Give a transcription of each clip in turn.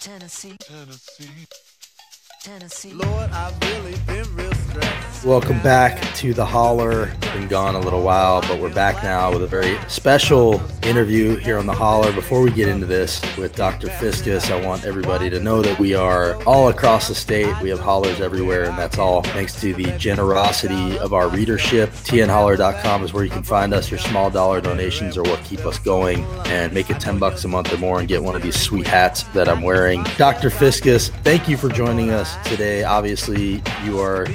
Tennessee. Lord, I've really been real stressed. Welcome back to The Holler. Been gone a little while, but we're back now with a very special interview here on The Holler. Before we get into this with Dr. Fiscus, I want everybody to know that we are all across the state. We have hollers everywhere, and that's all thanks to the generosity of our readership. TNholler.com is where you can find us. Your small dollar donations are what keep us going, and make it $10 a month or more and get one of these sweet hats that I'm wearing. Dr. Fiscus, thank you for joining us today. Obviously, you are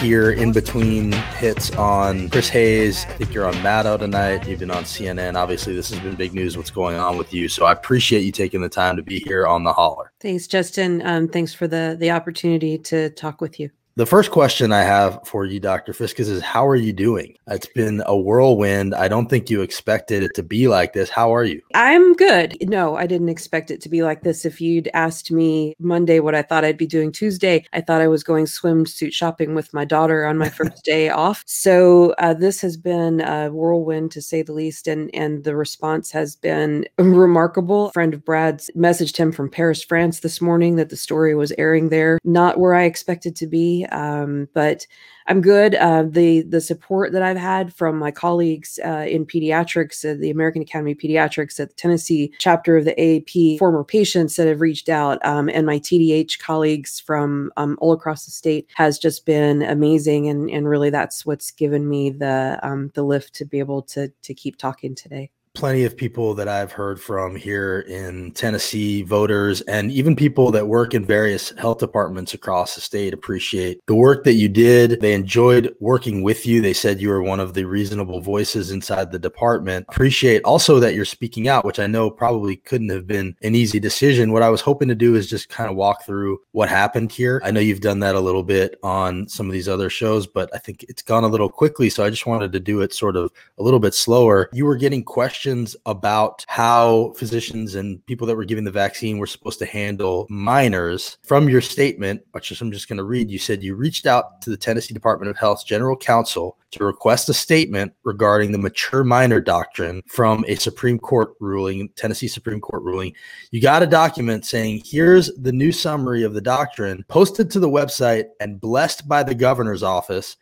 here in between hits on Chris Hayes. I think you're on Maddow tonight. You've been on CNN. Obviously, this has been big news, what's going on with you. So I appreciate you taking the time to be here on The Holler. Thanks, Justin. Thanks for the opportunity to talk with you. The first question I have for you, Dr. Fiscus, is how are you doing? It's been a whirlwind. I don't think you expected it to be like this. How are you? I'm good. No, I didn't expect it to be like this. If you'd asked me Monday what I thought I'd be doing Tuesday, I thought I was going swimsuit shopping with my daughter on my first day off. So this has been a whirlwind, to say the least, and the response has been remarkable. A friend of Brad's messaged him from Paris, France this morning that the story was airing there. Not where I expected to be. But I'm good. The support that I've had from my colleagues in pediatrics, the American Academy of Pediatrics at the Tennessee chapter of the AAP, former patients that have reached out, and my TDH colleagues from all across the state has just been amazing. And really, that's what's given me the lift to be able to keep talking today. Plenty of people that I've heard from here in Tennessee, voters, and even people that work in various health departments across the state appreciate the work that you did. They enjoyed working with you. They said you were one of the reasonable voices inside the department. Appreciate also that you're speaking out, which I know probably couldn't have been an easy decision. What I was hoping to do is just kind of walk through what happened here. I know you've done that a little bit on some of these other shows, but I think it's gone a little quickly. So I just wanted to do it sort of a little bit slower. You were getting questions about how physicians and people that were giving the vaccine were supposed to handle minors. From your statement, which I'm just going to read, you said you reached out to the Tennessee Department of Health's General Counsel to request a statement regarding the mature minor doctrine from a Supreme Court ruling, Tennessee Supreme Court ruling. You got a document saying, here's the new summary of the doctrine posted to the website and blessed by the governor's office.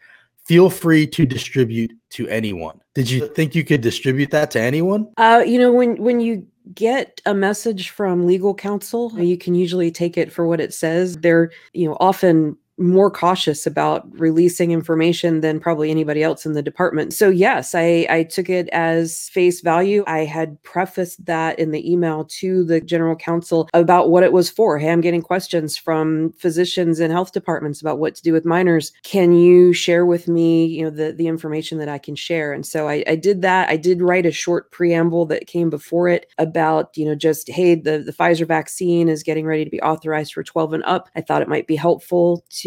Feel free to distribute to anyone. Did you think you could distribute that to anyone? You know, when you get a message from legal counsel, you can usually take it for what it says. They're, you know, often more cautious about releasing information than probably anybody else in the department. So yes, I took it as face value. I had prefaced that in the email to the general counsel about what it was for. Hey, I'm getting questions from physicians and health departments about what to do with minors. Can you share with me, you know, the information that I can share? And so I did that. I did write a short preamble that came before it about, you know, just, hey, the Pfizer vaccine is getting ready to be authorized for 12 and up. I thought it might be helpful to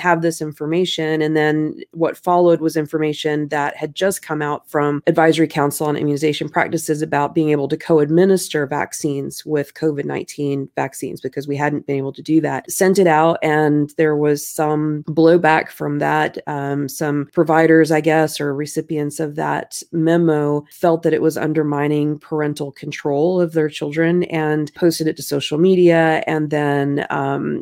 have this information. And then what followed was information that had just come out from Advisory Council on Immunization Practices about being able to co-administer vaccines with COVID-19 vaccines, because we hadn't been able to do that. Sent it out, and there was some blowback from that. Some providers, I guess, or recipients of that memo felt that it was undermining parental control of their children and posted it to social media, and then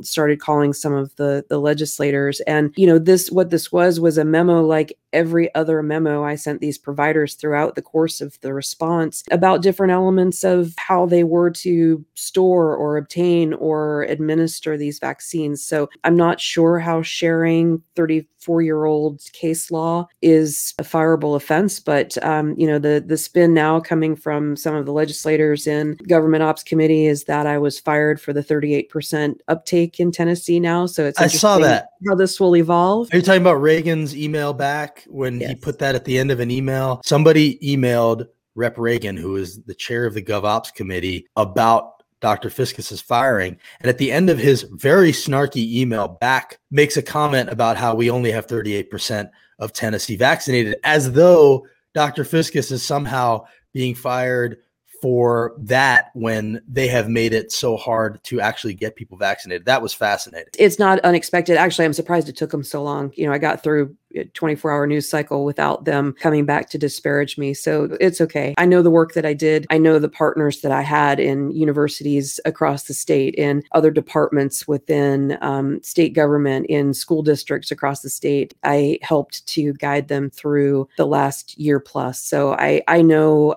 started calling some of the legislators. And, you know, this was a memo like every other memo I sent these providers throughout the course of the response about different elements of how they were to store or obtain or administer these vaccines. So I'm not sure how sharing 34-year-old case law is a fireable offense, but, you know, the spin now coming from some of the legislators in Government Ops Committee is that I was fired for the 38% uptake in Tennessee now. So it's interesting I saw that. How this will evolve. Are you talking about Reagan's email back when Yes. He put that at the end of an email? Somebody emailed Rep. Reagan, who is the chair of the GovOps Committee, about Dr. Fiscus's firing. And at the end of his very snarky email back, makes a comment about how we only have 38% of Tennessee vaccinated, as though Dr. Fiscus is somehow being fired for that when they have made it so hard to actually get people vaccinated. That was fascinating. It's not unexpected. Actually, I'm surprised it took them so long. You know, I got through 24-hour news cycle without them coming back to disparage me. So it's okay. I know the work that I did. I know the partners that I had in universities across the state, in other departments within state government, in school districts across the state. I helped to guide them through the last year plus. So I know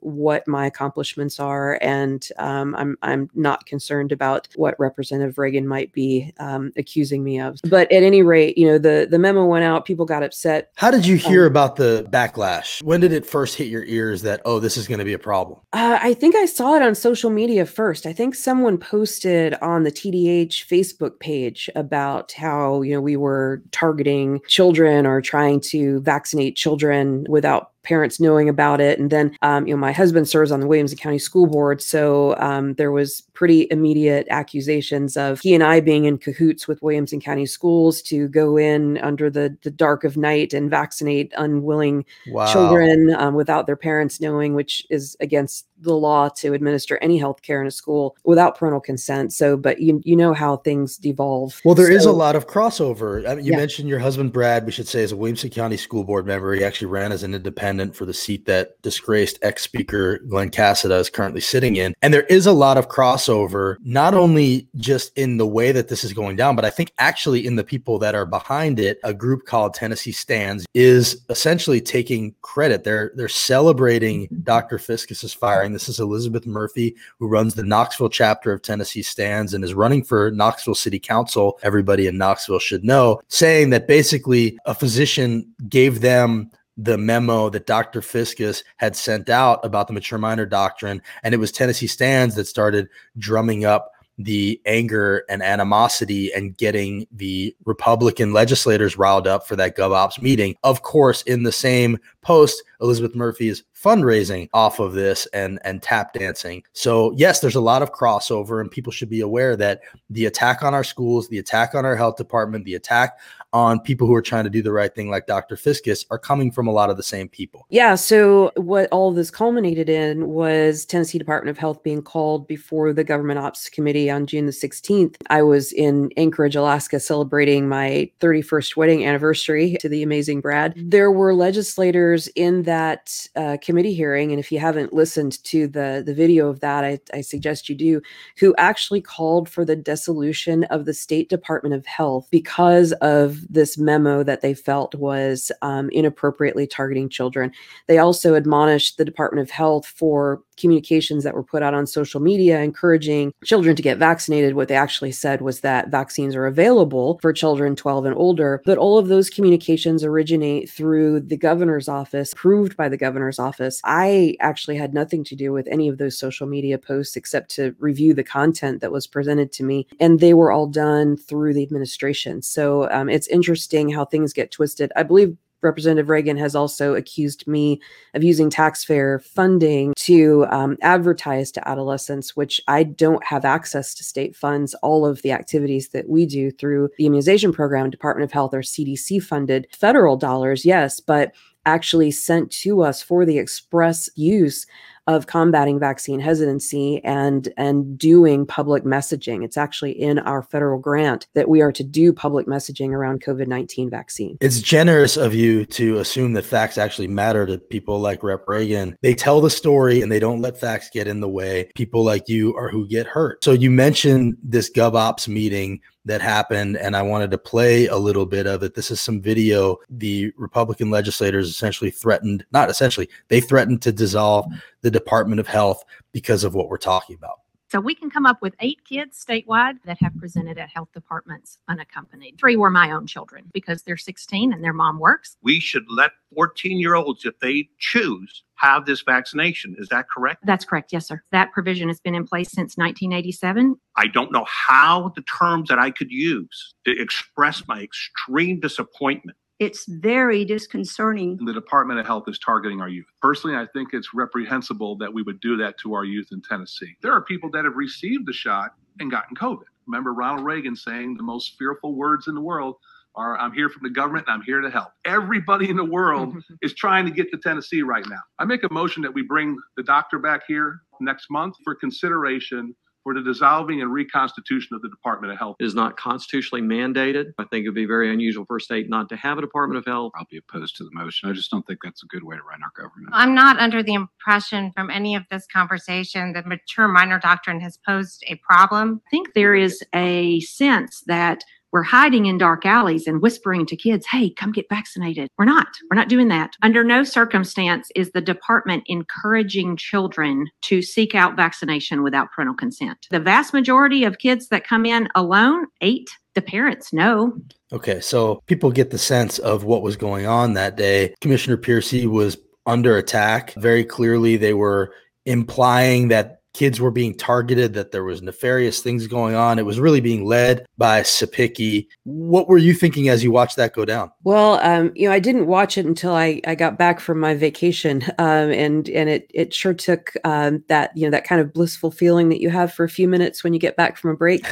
what my accomplishments are, and I'm not concerned about what Representative Reagan might be accusing me of. But at any rate, you know, the memo went out. People got upset. How did you hear about the backlash? When did it first hit your ears that, oh, this is going to be a problem? I think I saw it on social media first. I think someone posted on the TDH Facebook page about how, you know, we were targeting children or trying to vaccinate children without parents knowing about it. And then, you know, my husband serves on the Williamson County School Board. So there was pretty immediate accusations of he and I being in cahoots with Williamson County schools to go in under the dark of night and vaccinate unwilling children without their parents knowing, which is against the law to administer any health care in a school without parental consent. So, but you know how things devolve. Well, there is a lot of crossover. I mean, you mentioned your husband, Brad, we should say, is a Williamson County School Board member. He actually ran as an independent for the seat that disgraced ex-Speaker Glenn Cassada is currently sitting in. And there is a lot of crossover, not only just in the way that this is going down, but I think actually in the people that are behind it. A group called Tennessee Stands is essentially taking credit. They're celebrating Dr. Fiscus's firing. This is Elizabeth Murphy, who runs the Knoxville chapter of Tennessee Stands and is running for Knoxville City Council. Everybody in Knoxville should know, saying that basically a physician gave them the memo that Dr. Fiscus had sent out about the mature minor doctrine. And it was Tennessee Stands that started drumming up the anger and animosity and getting the Republican legislators riled up for that GovOps meeting. Of course, in the same post, Elizabeth Murphy is fundraising off of this and tap dancing. So yes, there's a lot of crossover, and people should be aware that the attack on our schools, the attack on our health department, the attack on people who are trying to do the right thing like Dr. Fiscus are coming from a lot of the same people. Yeah. So what all this culminated in was Tennessee Department of Health being called before the Government Ops Committee on June the 16th. I was in Anchorage, Alaska, celebrating my 31st wedding anniversary to the amazing Brad. There were legislators in that committee hearing, and if you haven't listened to the video of that, I suggest you do, who actually called for the dissolution of the State Department of Health because of this memo that they felt was inappropriately targeting children. They also admonished the Department of Health for communications that were put out on social media encouraging children to get vaccinated. What they actually said was that vaccines are available for children 12 and older, but all of those communications originate through the governor's office, approved by the governor's office. I actually had nothing to do with any of those social media posts except to review the content that was presented to me, and they were all done through the administration. So it's interesting how things get twisted. I believe Representative Reagan has also accused me of using taxpayer funding to advertise to adolescents, which I don't have access to state funds. All of the activities that we do through the immunization program, Department of Health, are CDC funded. Federal dollars, yes, but actually sent to us for the express use of combating vaccine hesitancy and doing public messaging. It's actually in our federal grant that we are to do public messaging around COVID-19 vaccine. It's generous of you to assume that facts actually matter to people like Rep Reagan. They tell the story and they don't let facts get in the way. People like you are who get hurt. So you mentioned this GovOps meeting that happened, and I wanted to play a little bit of it. This is some video. The Republican legislators essentially threatened, not essentially, they threatened to dissolve the Department of Health because of what we're talking about. So we can come up with 8 kids statewide that have presented at health departments unaccompanied. 3 were my own children because they're 16 and their mom works. We should let 14-year-olds, if they choose, have this vaccination. Is that correct? That's correct. Yes, sir. That provision has been in place since 1987. I don't know how the terms that I could use to express my extreme disappointment. It's very disconcerting. The Department of Health is targeting our youth. Personally, I think it's reprehensible that we would do that to our youth in Tennessee. There are people that have received the shot and gotten COVID. Remember Ronald Reagan saying the most fearful words in the world are, I'm here from the government and I'm here to help. Everybody in the world is trying to get to Tennessee right now. I make a motion that we bring the doctor back here next month for consideration for the dissolving and reconstitution of the Department of Health. It is not constitutionally mandated. I think it would be very unusual for a state not to have a Department of Health. I'll be opposed to the motion. I just don't think that's a good way to run our government. I'm not under the impression from any of this conversation that mature minor doctrine has posed a problem. I think there is a sense that we're hiding in dark alleys and whispering to kids, hey, come get vaccinated. We're not. We're not doing that. Under no circumstance is the department encouraging children to seek out vaccination without parental consent. The vast majority of kids that come in alone, the parents know. Okay, so people get the sense of what was going on that day. Commissioner Piercy was under attack. Very clearly, they were implying that kids were being targeted, that there was nefarious things going on. It was really being led by Sapicki. What were you thinking as you watched that go down? Well, I didn't watch it until I got back from my vacation. And it sure took that kind of blissful feeling that you have for a few minutes when you get back from a break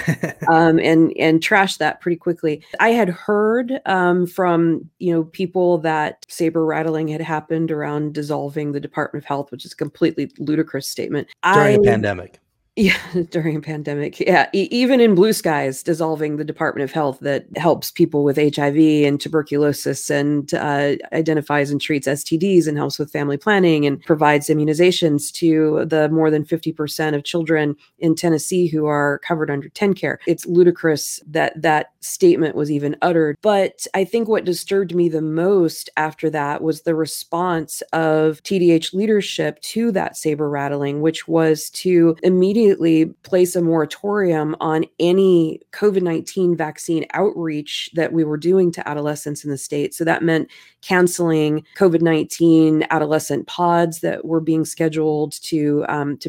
and trashed that pretty quickly. I had heard from, people that saber rattling had happened around dissolving the Department of Health, which is a completely ludicrous statement. During a pandemic. Yeah, during a pandemic. Yeah, even in blue skies, dissolving the Department of Health that helps people with HIV and tuberculosis and identifies and treats STDs and helps with family planning and provides immunizations to the more than 50% of children in Tennessee who are covered under 10 care. It's ludicrous that that statement was even uttered. But I think what disturbed me the most after that was the response of TDH leadership to that saber rattling, which was to immediately place a moratorium on any COVID-19 vaccine outreach that we were doing to adolescents in the state. So that meant canceling COVID-19 adolescent pods that were being scheduled to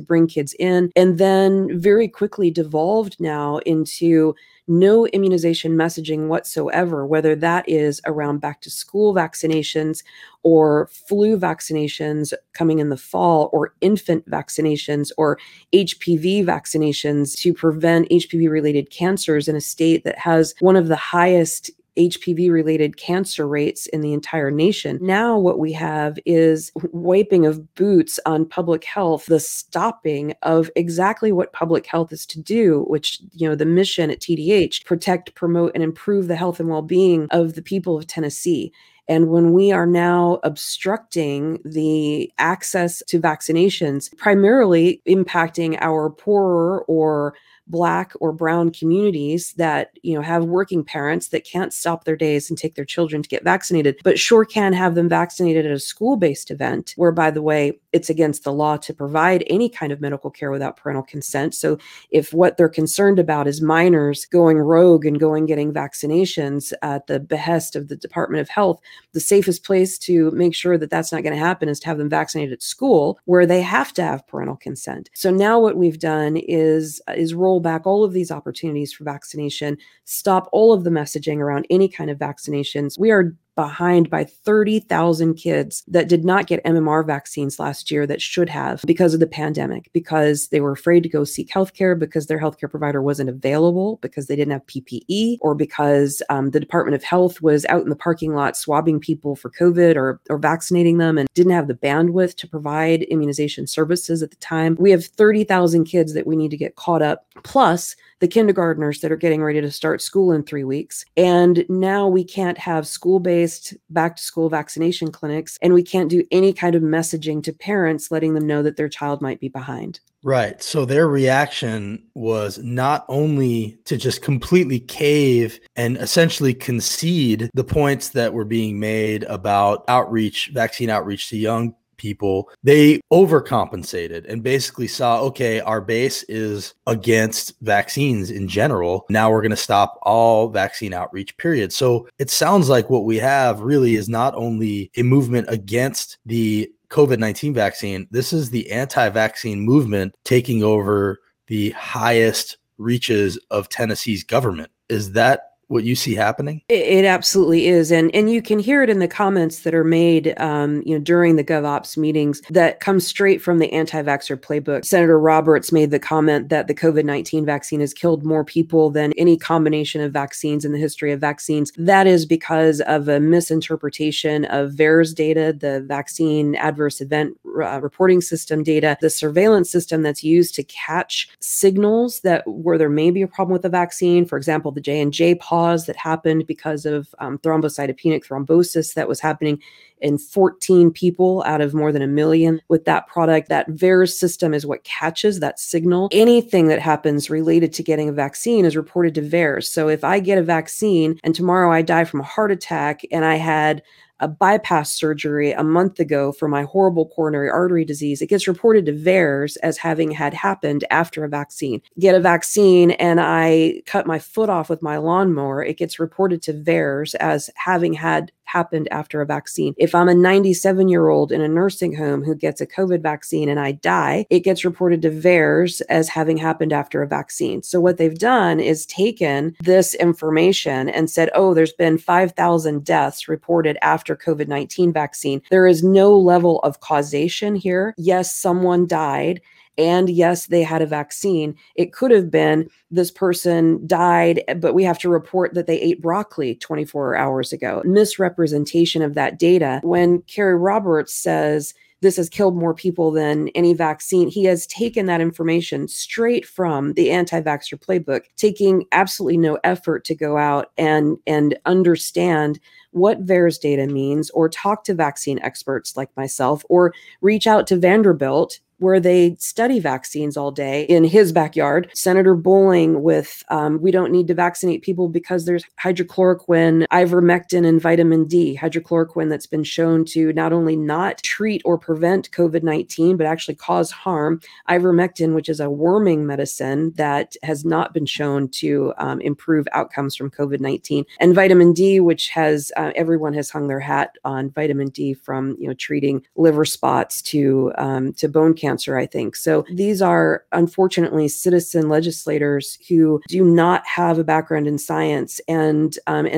bring kids in, and then very quickly devolved now into no immunization messaging whatsoever, whether that is around back to school vaccinations or flu vaccinations coming in the fall or infant vaccinations or HPV vaccinations to prevent HPV related cancers in a state that has one of the highest HPV-related cancer rates in the entire nation. Now what we have is wiping of boots on public health, the stopping of exactly what public health is to do, which, the mission at TDH, protect, promote, and improve the health and well-being of the people of Tennessee. And when we are now obstructing the access to vaccinations, primarily impacting our poorer or Black or brown communities that, have working parents that can't stop their days and take their children to get vaccinated, but sure can have them vaccinated at a school-based event, where, by the way, it's against the law to provide any kind of medical care without parental consent. So if what they're concerned about is minors going rogue and getting vaccinations at the behest of the Department of Health, the safest place to make sure that that's not going to happen is to have them vaccinated at school, where they have to have parental consent. So now what we've done is roll back all of these opportunities for vaccination, stop all of the messaging around any kind of vaccinations. We are behind by 30,000 kids that did not get MMR vaccines last year that should have, because of the pandemic, because they were afraid to go seek healthcare, because their healthcare provider wasn't available, because they didn't have PPE, or because the Department of Health was out in the parking lot swabbing people for COVID or vaccinating them and didn't have the bandwidth to provide immunization services at the time. We have 30,000 kids that we need to get caught up, plus the kindergartners that are getting ready to start school in 3 weeks. And now we can't have school-based back-to-school vaccination clinics, and we can't do any kind of messaging to parents letting them know that their child might be behind. Right. So their reaction was not only to just completely cave and essentially concede the points that were being made about outreach, vaccine outreach to young people, they overcompensated and basically saw, okay, our base is against vaccines in general. Now we're going to stop all vaccine outreach, period. So it sounds like what we have really is not only a movement against the COVID-19 vaccine, this is the anti-vaccine movement taking over the highest reaches of Tennessee's government. Is that what you see happening? It absolutely is. And you can hear it in the comments that are made during the GovOps meetings that come straight from the anti-vaxxer playbook. Senator Roberts made the comment that the COVID-19 vaccine has killed more people than any combination of vaccines in the history of vaccines. That is because of a misinterpretation of VAERS data, the vaccine adverse event reporting system data, the surveillance system that's used to catch signals that where there may be a problem with the vaccine. For example, the J&J that happened because of thrombocytopenic thrombosis that was happening in 14 people out of more than 1 million with that product. That VAERS system is what catches that signal. Anything that happens related to getting a vaccine is reported to VAERS. So if I get a vaccine and tomorrow I die from a heart attack and I had a bypass surgery a month ago for my horrible coronary artery disease, it gets reported to VAERS as having had happened after a vaccine. Get a vaccine and I cut my foot off with my lawnmower, it gets reported to VAERS as having had happened after a vaccine. If I'm a 97-year-old in a nursing home who gets a COVID vaccine and I die, it gets reported to VAERS as having happened after a vaccine. So what they've done is taken this information and said, oh, there's been 5,000 deaths reported after COVID-19 vaccine. There is no level of causation here. Yes, someone died. And yes, they had a vaccine. It could have been this person died, but we have to report that they ate broccoli 24 hours ago. Misrepresentation of that data. When Kerry Roberts says this has killed more people than any vaccine, he has taken that information straight from the anti-vaxxer playbook, taking absolutely no effort to go out and understand what VAERS data means, or talk to vaccine experts like myself, or reach out to Vanderbilt, where they study vaccines all day in his backyard. Senator Bolling with, we don't need to vaccinate people because there's hydrochloroquine, ivermectin, and vitamin D. Hydrochloroquine that's been shown to not only not treat or prevent COVID-19, but actually cause harm. Ivermectin, which is a worming medicine that has not been shown to improve outcomes from COVID-19. And vitamin D, which has, everyone has hung their hat on vitamin D, from treating liver spots to bone cancer. I think. So these are, unfortunately, citizen legislators who do not have a background in science and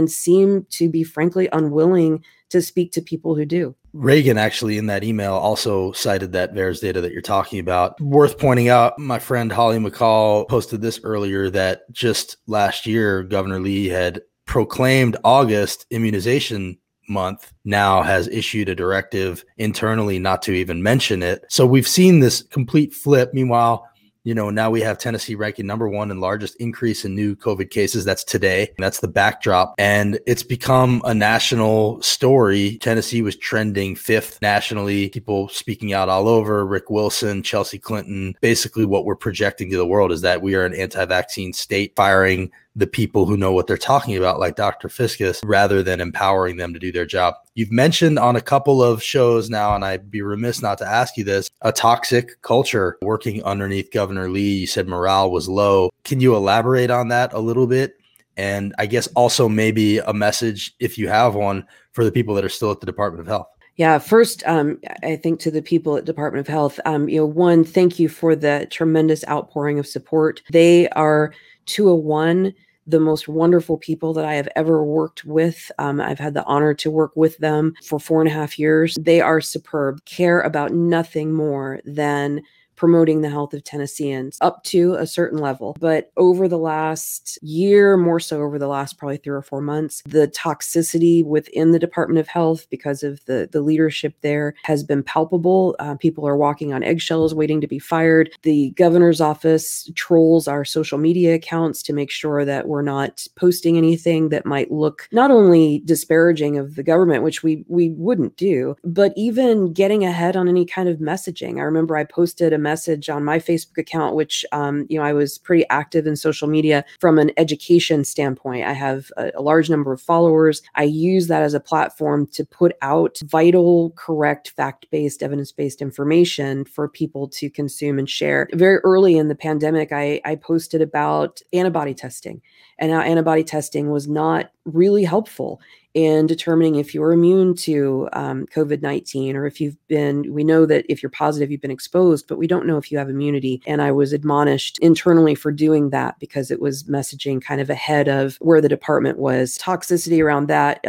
seem to be, frankly, unwilling to speak to people who do. Reagan, actually, in that email also cited that VAERS data that you're talking about. Worth pointing out, my friend Holly McCall posted this earlier, that just last year, Governor Lee had proclaimed August immunization month, now has issued a directive internally not to even mention it. So we've seen this complete flip. Meanwhile, now we have Tennessee ranking number one and largest increase in new COVID cases. That's today. That's the backdrop. And it's become a national story. Tennessee was trending 5th nationally, people speaking out all over, Rick Wilson, Chelsea Clinton. Basically what we're projecting to the world is that we are an anti-vaccine state, firing the people who know what they're talking about, like Dr. Fiscus, rather than empowering them to do their job. You've mentioned on a couple of shows now, and I'd be remiss not to ask you this, a toxic culture working underneath Governor Lee. You said morale was low. Can you elaborate on that a little bit? And I guess also maybe a message, if you have one, for the people that are still at the Department of Health. Yeah. First, I think to the people at Department of Health, one, thank you for the tremendous outpouring of support. They are 201, the most wonderful people that I have ever worked with. I've had the honor to work with them for 4.5 years. They are superb, care about nothing more than promoting the health of Tennesseans up to a certain level. But over the last year, more so over the last probably 3 or 4 months, the toxicity within the Department of Health because of the leadership there has been palpable. People are walking on eggshells waiting to be fired. The governor's office trolls our social media accounts to make sure that we're not posting anything that might look not only disparaging of the government, which we wouldn't do, but even getting ahead on any kind of messaging. I remember I posted a message on my Facebook account, which, I was pretty active in social media from an education standpoint. I have a large number of followers. I use that as a platform to put out vital, correct, fact-based, evidence-based information for people to consume and share. Very early in the pandemic, I posted about antibody testing, and how antibody testing was not really helpful in determining if you're immune to COVID-19 or if you've been, we know that if you're positive, you've been exposed, but we don't know if you have immunity. And I was admonished internally for doing that because it was messaging kind of ahead of where the department was. Toxicity around that,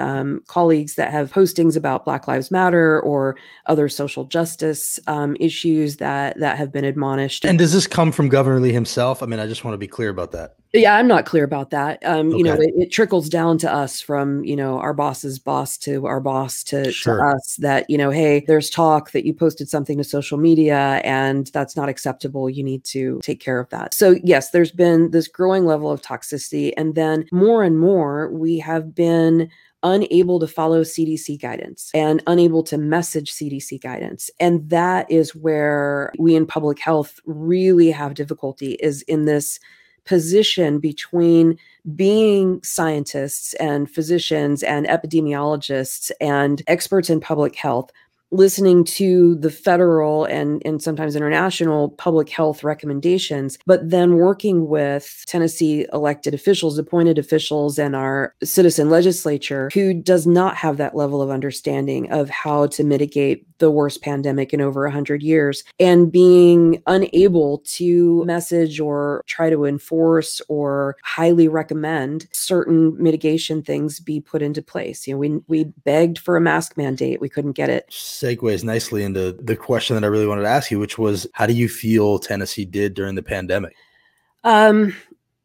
colleagues that have postings about Black Lives Matter or other social justice issues that have been admonished. And does this come from Governor Lee himself? I mean, I just want to be clear about that. Yeah, I'm not clear about that. Okay. You know, it trickles down to us from, you know, our boss's boss to our boss to us that, you know, hey, there's talk that you posted something to social media and that's not acceptable. You need to take care of that. So yes, there's been this growing level of toxicity. And then more and more, we have been unable to follow CDC guidance and unable to message CDC guidance. And that is where we in public health really have difficulty, is in this position between being scientists and physicians and epidemiologists and experts in public health, listening to the federal and sometimes international public health recommendations, but then working with Tennessee elected officials, appointed officials, and our citizen legislature, who does not have that level of understanding of how to mitigate the worst pandemic in over 100 years, and being unable to message or try to enforce or highly recommend certain mitigation things be put into place. You know, we begged for a mask mandate. We couldn't get it. Segues nicely into the question that I really wanted to ask you, which was, how do you feel Tennessee did during the pandemic?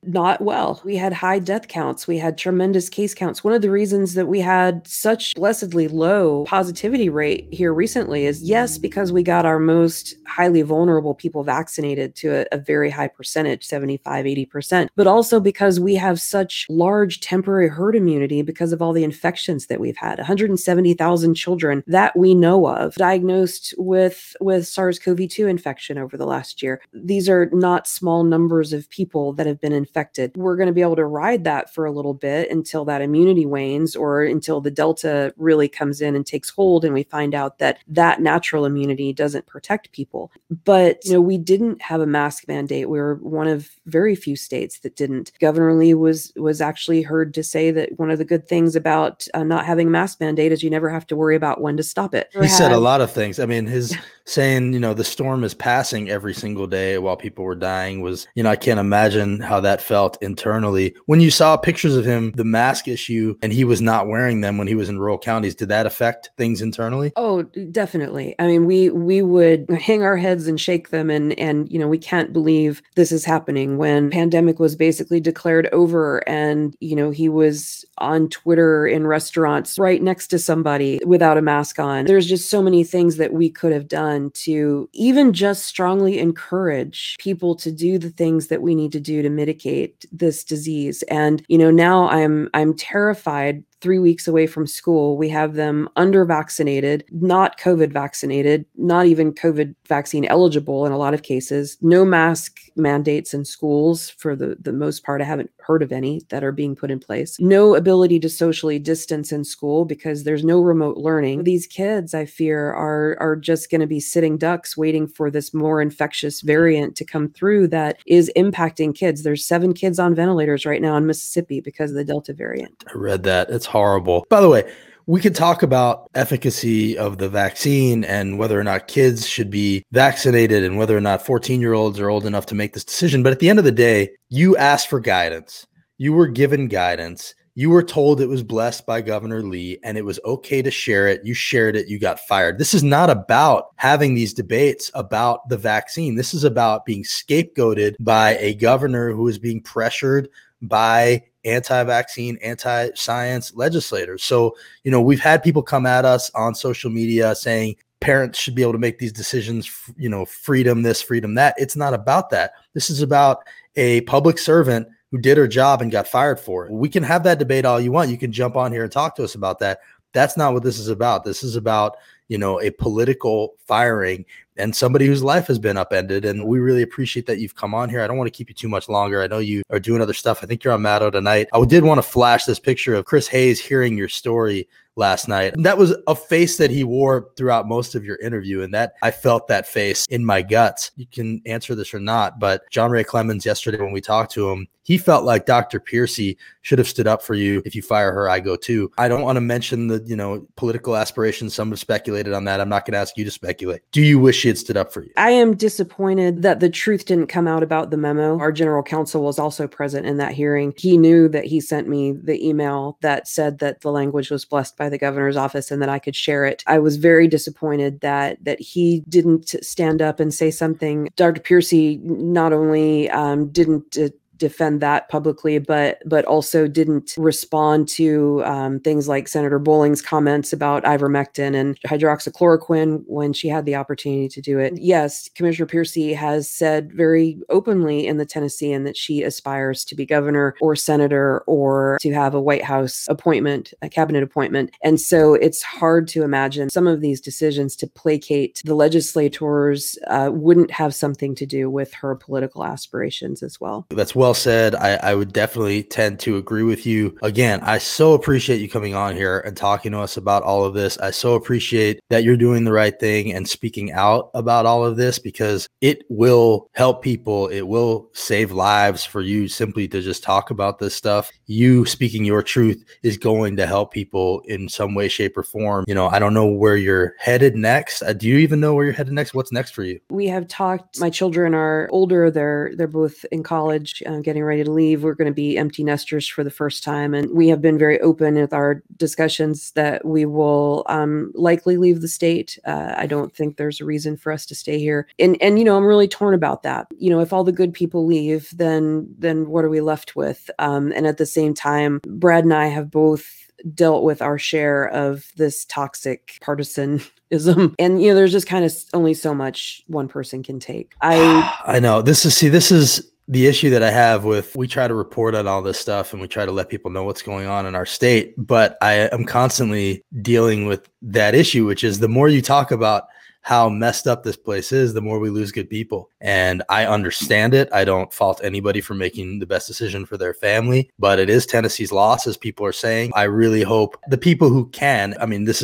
Not well. We had high death counts. We had tremendous case counts. One of the reasons that we had such blessedly low positivity rate here recently is, yes, because we got our most highly vulnerable people vaccinated to a very high percentage, 75-80%, but also because we have such large temporary herd immunity because of all the infections that we've had. 170,000 children that we know of diagnosed with SARS-CoV-2 infection over the last year. These are not small numbers of people that have been infected. We're going to be able to ride that for a little bit until that immunity wanes, or until the Delta really comes in and takes hold and we find out that natural immunity doesn't protect people. But, you know, we didn't have a mask mandate. We were one of very few states that didn't. Governor Lee was actually heard to say that one of the good things about not having a mask mandate is you never have to worry about when to stop it. He said a lot of things. I mean, his saying, you know, the storm is passing every single day while people were dying was, you know, I can't imagine how that felt internally. When you saw pictures of him, the mask issue, and he was not wearing them when he was in rural counties, did that affect things internally? Oh, definitely. I mean, we would hang our heads and shake them, and you know, we can't believe this is happening, when pandemic was basically declared over, and you know, he was on Twitter in restaurants right next to somebody without a mask on. There's just so many things that we could have done to even just strongly encourage people to do the things that we need to do to mitigate this disease. And, you know, now I'm terrified. 3 weeks away from school, we have them under-vaccinated, not COVID vaccinated, not even COVID vaccine eligible in a lot of cases, no mask mandates in schools for the most part. I haven't heard of any that are being put in place. No ability to socially distance in school because there's no remote learning. These kids, I fear, are just going to be sitting ducks waiting for this more infectious variant to come through that is impacting kids. There's 7 kids on ventilators right now in Mississippi because of the Delta variant. I read that. It's horrible. By the way, we could talk about efficacy of the vaccine and whether or not kids should be vaccinated and whether or not 14-year-olds are old enough to make this decision. But at the end of the day, you asked for guidance. You were given guidance. You were told it was blessed by Governor Lee and it was okay to share it. You shared it. You got fired. This is not about having these debates about the vaccine. This is about being scapegoated by a governor who is being pressured by anti-vaccine, anti-science legislators. So, you know, we've had people come at us on social media saying parents should be able to make these decisions, you know, freedom this, freedom that. It's not about that. This is about a public servant who did her job and got fired for it. We can have that debate all you want. You can jump on here and talk to us about that. That's not what this is about. This is about, you know, a political firing and somebody whose life has been upended. And we really appreciate that you've come on here. I don't want to keep you too much longer. I know you are doing other stuff. I think you're on Maddow tonight. I did want to flash this picture of Chris Hayes hearing your story last night. And that was a face that he wore throughout most of your interview. And that I felt that face in my guts. You can answer this or not, but John Ray Clemens yesterday, when we talked to him, he felt like Dr. Piercy should have stood up for you. If you fire her, I go too. I don't want to mention the, political aspirations. Some have speculated on that. I'm not going to ask you to speculate. Do you wish she had stood up for you? I am disappointed that the truth didn't come out about the memo. Our general counsel was also present in that hearing. He knew that he sent me the email that said that the language was blessed by the governor's office and that I could share it. I was very disappointed that he didn't stand up and say something. Dr. Piercy not only didn't defend that publicly, but also didn't respond to things like Senator Bolling's comments about ivermectin and hydroxychloroquine when she had the opportunity to do it. Yes, Commissioner Piercy has said very openly in the Tennessean that she aspires to be governor or senator or to have a White House appointment, a cabinet appointment. And so it's hard to imagine some of these decisions to placate the legislators wouldn't have something to do with her political aspirations as well. That's well said. I would definitely tend to agree with you. Again, I so appreciate you coming on here and talking to us about all of this. I so appreciate that you're doing the right thing and speaking out about all of this, because it will help people. It will save lives for you simply to just talk about this stuff. You speaking your truth is going to help people in some way, shape, or form. I don't know where you're headed next. Do you even know where you're headed next? What's next for you? We have talked. My children are older. They're both in college. Getting ready to leave. We're going to be empty nesters for the first time. And we have been very open with our discussions that we will likely leave the state. I don't think there's a reason for us to stay here. And I'm really torn about that. If all the good people leave, then what are we left with? And at the same time, Brad and I have both dealt with our share of this toxic partisanism. And, there's just kind of only so much one person can take. I know this is the issue that I have with, we try to report on all this stuff and we try to let people know what's going on in our state, but I am constantly dealing with that issue, which is the more you talk about how messed up this place is, the more we lose good people. And I understand it. I don't fault anybody for making the best decision for their family, but it is Tennessee's loss, as people are saying. I really hope the people who can,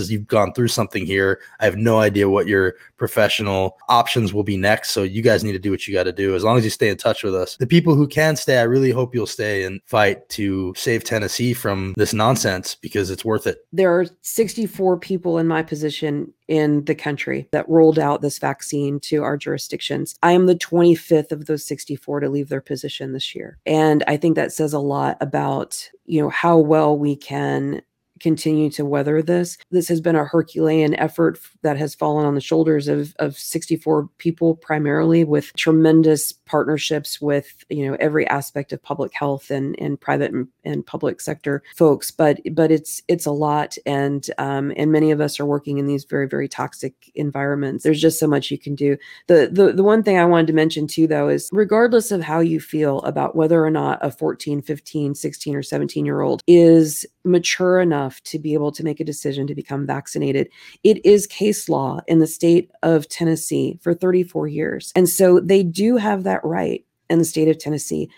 you've gone through something here. I have no idea what your professional options will be next. So you guys need to do what you got to do. As long as you stay in touch with us, the people who can stay, I really hope you'll stay and fight to save Tennessee from this nonsense, because it's worth it. There are 64 people in my position in the country that rolled out this vaccine to our jurisdictions. I am the 25th of those 64 to leave their position this year. And I think that says a lot about, how well we can continue to weather this. This has been a Herculean effort that has fallen on the shoulders of 64 people, primarily with tremendous partnerships with, every aspect of public health and private and public sector folks. But it's a lot. And many of us are working in these very, very toxic environments. There's just so much you can do. The one thing I wanted to mention too, though, is regardless of how you feel about whether or not a 14, 15, 16, or 17-year-old is mature enough to be able to make a decision to become vaccinated. It is case law in the state of Tennessee for 34 years. And so they do have that right in the state of Tennessee.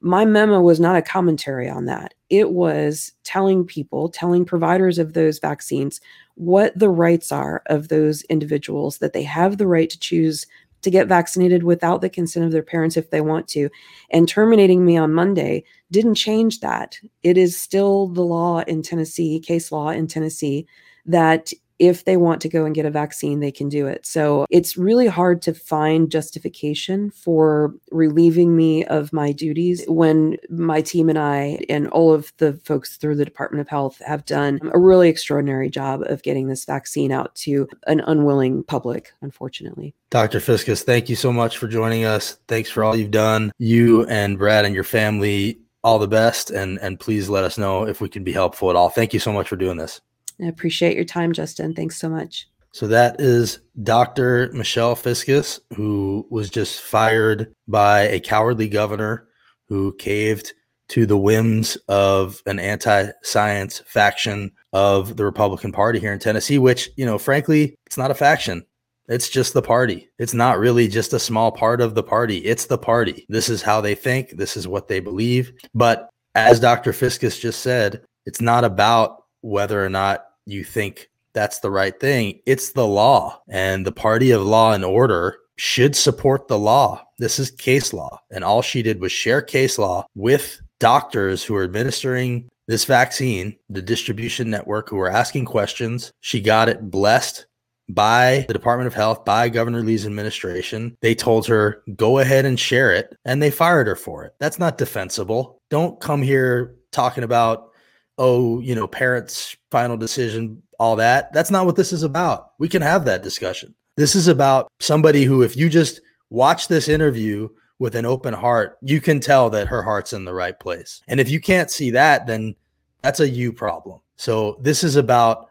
My memo was not a commentary on that. It was telling providers of those vaccines what the rights are of those individuals, that they have the right to choose to get vaccinated without the consent of their parents if they want to. And terminating me on Monday didn't change that. It is still the law in Tennessee, case law in Tennessee, that if they want to go and get a vaccine, they can do it. So it's really hard to find justification for relieving me of my duties when my team and I and all of the folks through the Department of Health have done a really extraordinary job of getting this vaccine out to an unwilling public, unfortunately. Dr. Fiscus, thank you so much for joining us. Thanks for all you've done. You and Brad and your family, all the best. And please let us know if we can be helpful at all. Thank you so much for doing this. I appreciate your time, Justin. Thanks so much. So that is Dr. Michelle Fiscus, who was just fired by a cowardly governor who caved to the whims of an anti-science faction of the Republican Party here in Tennessee, which, frankly, it's not a faction. It's just the party. It's not really just a small part of the party. It's the party. This is how they think. This is what they believe. But as Dr. Fiscus just said, it's not about whether or not you think that's the right thing. It's the law, and the party of law and order should support the law. This is case law. And all she did was share case law with doctors who are administering this vaccine, the distribution network, who are asking questions. She got it blessed by the Department of Health, by Governor Lee's administration. They told her, go ahead and share it. And they fired her for it. That's not defensible. Don't come here talking about, oh, you know, parents' final decision, all that. That's not what this is about. We can have that discussion. This is about somebody who, if you just watch this interview with an open heart, you can tell that her heart's in the right place. And if you can't see that, then that's a you problem. So this is about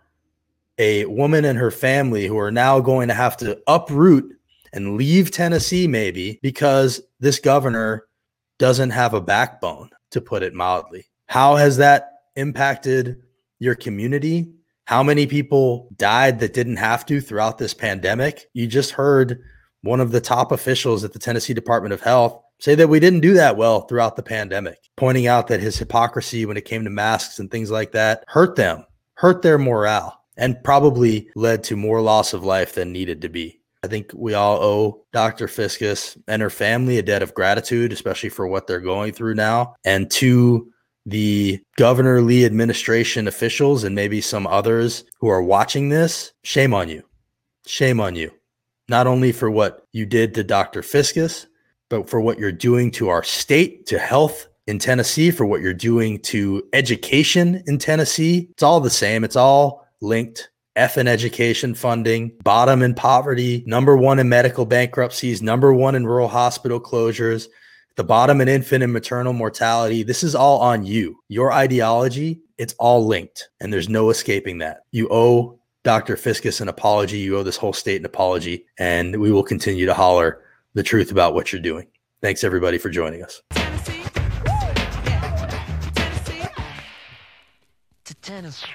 a woman and her family who are now going to have to uproot and leave Tennessee, maybe, because this governor doesn't have a backbone, to put it mildly. How has that impacted your community? How many people died that didn't have to throughout this pandemic? You just heard one of the top officials at the Tennessee Department of Health say that we didn't do that well throughout the pandemic, pointing out that his hypocrisy when it came to masks and things like that hurt them, hurt their morale, and probably led to more loss of life than needed to be. I think we all owe Dr. Fiscus and her family a debt of gratitude, especially for what they're going through now, and to the Governor Lee administration officials and maybe some others who are watching this. Shame on you. Shame on you. Not only for what you did to Dr. Fiscus, but for what you're doing to our state, to health in Tennessee, for what you're doing to education in Tennessee. It's all the same. It's all linked. F in education funding, bottom in poverty, number one in medical bankruptcies, number one in rural hospital closures, the bottom in infant and maternal mortality. This is all on you. Your ideology, it's all linked, and there's no escaping that. You owe Dr. Fiscus an apology. You owe this whole state an apology, and we will continue to holler the truth about what you're doing. Thanks, everybody, for joining us. Tennessee. Woo! Yeah. Tennessee. To Tennessee.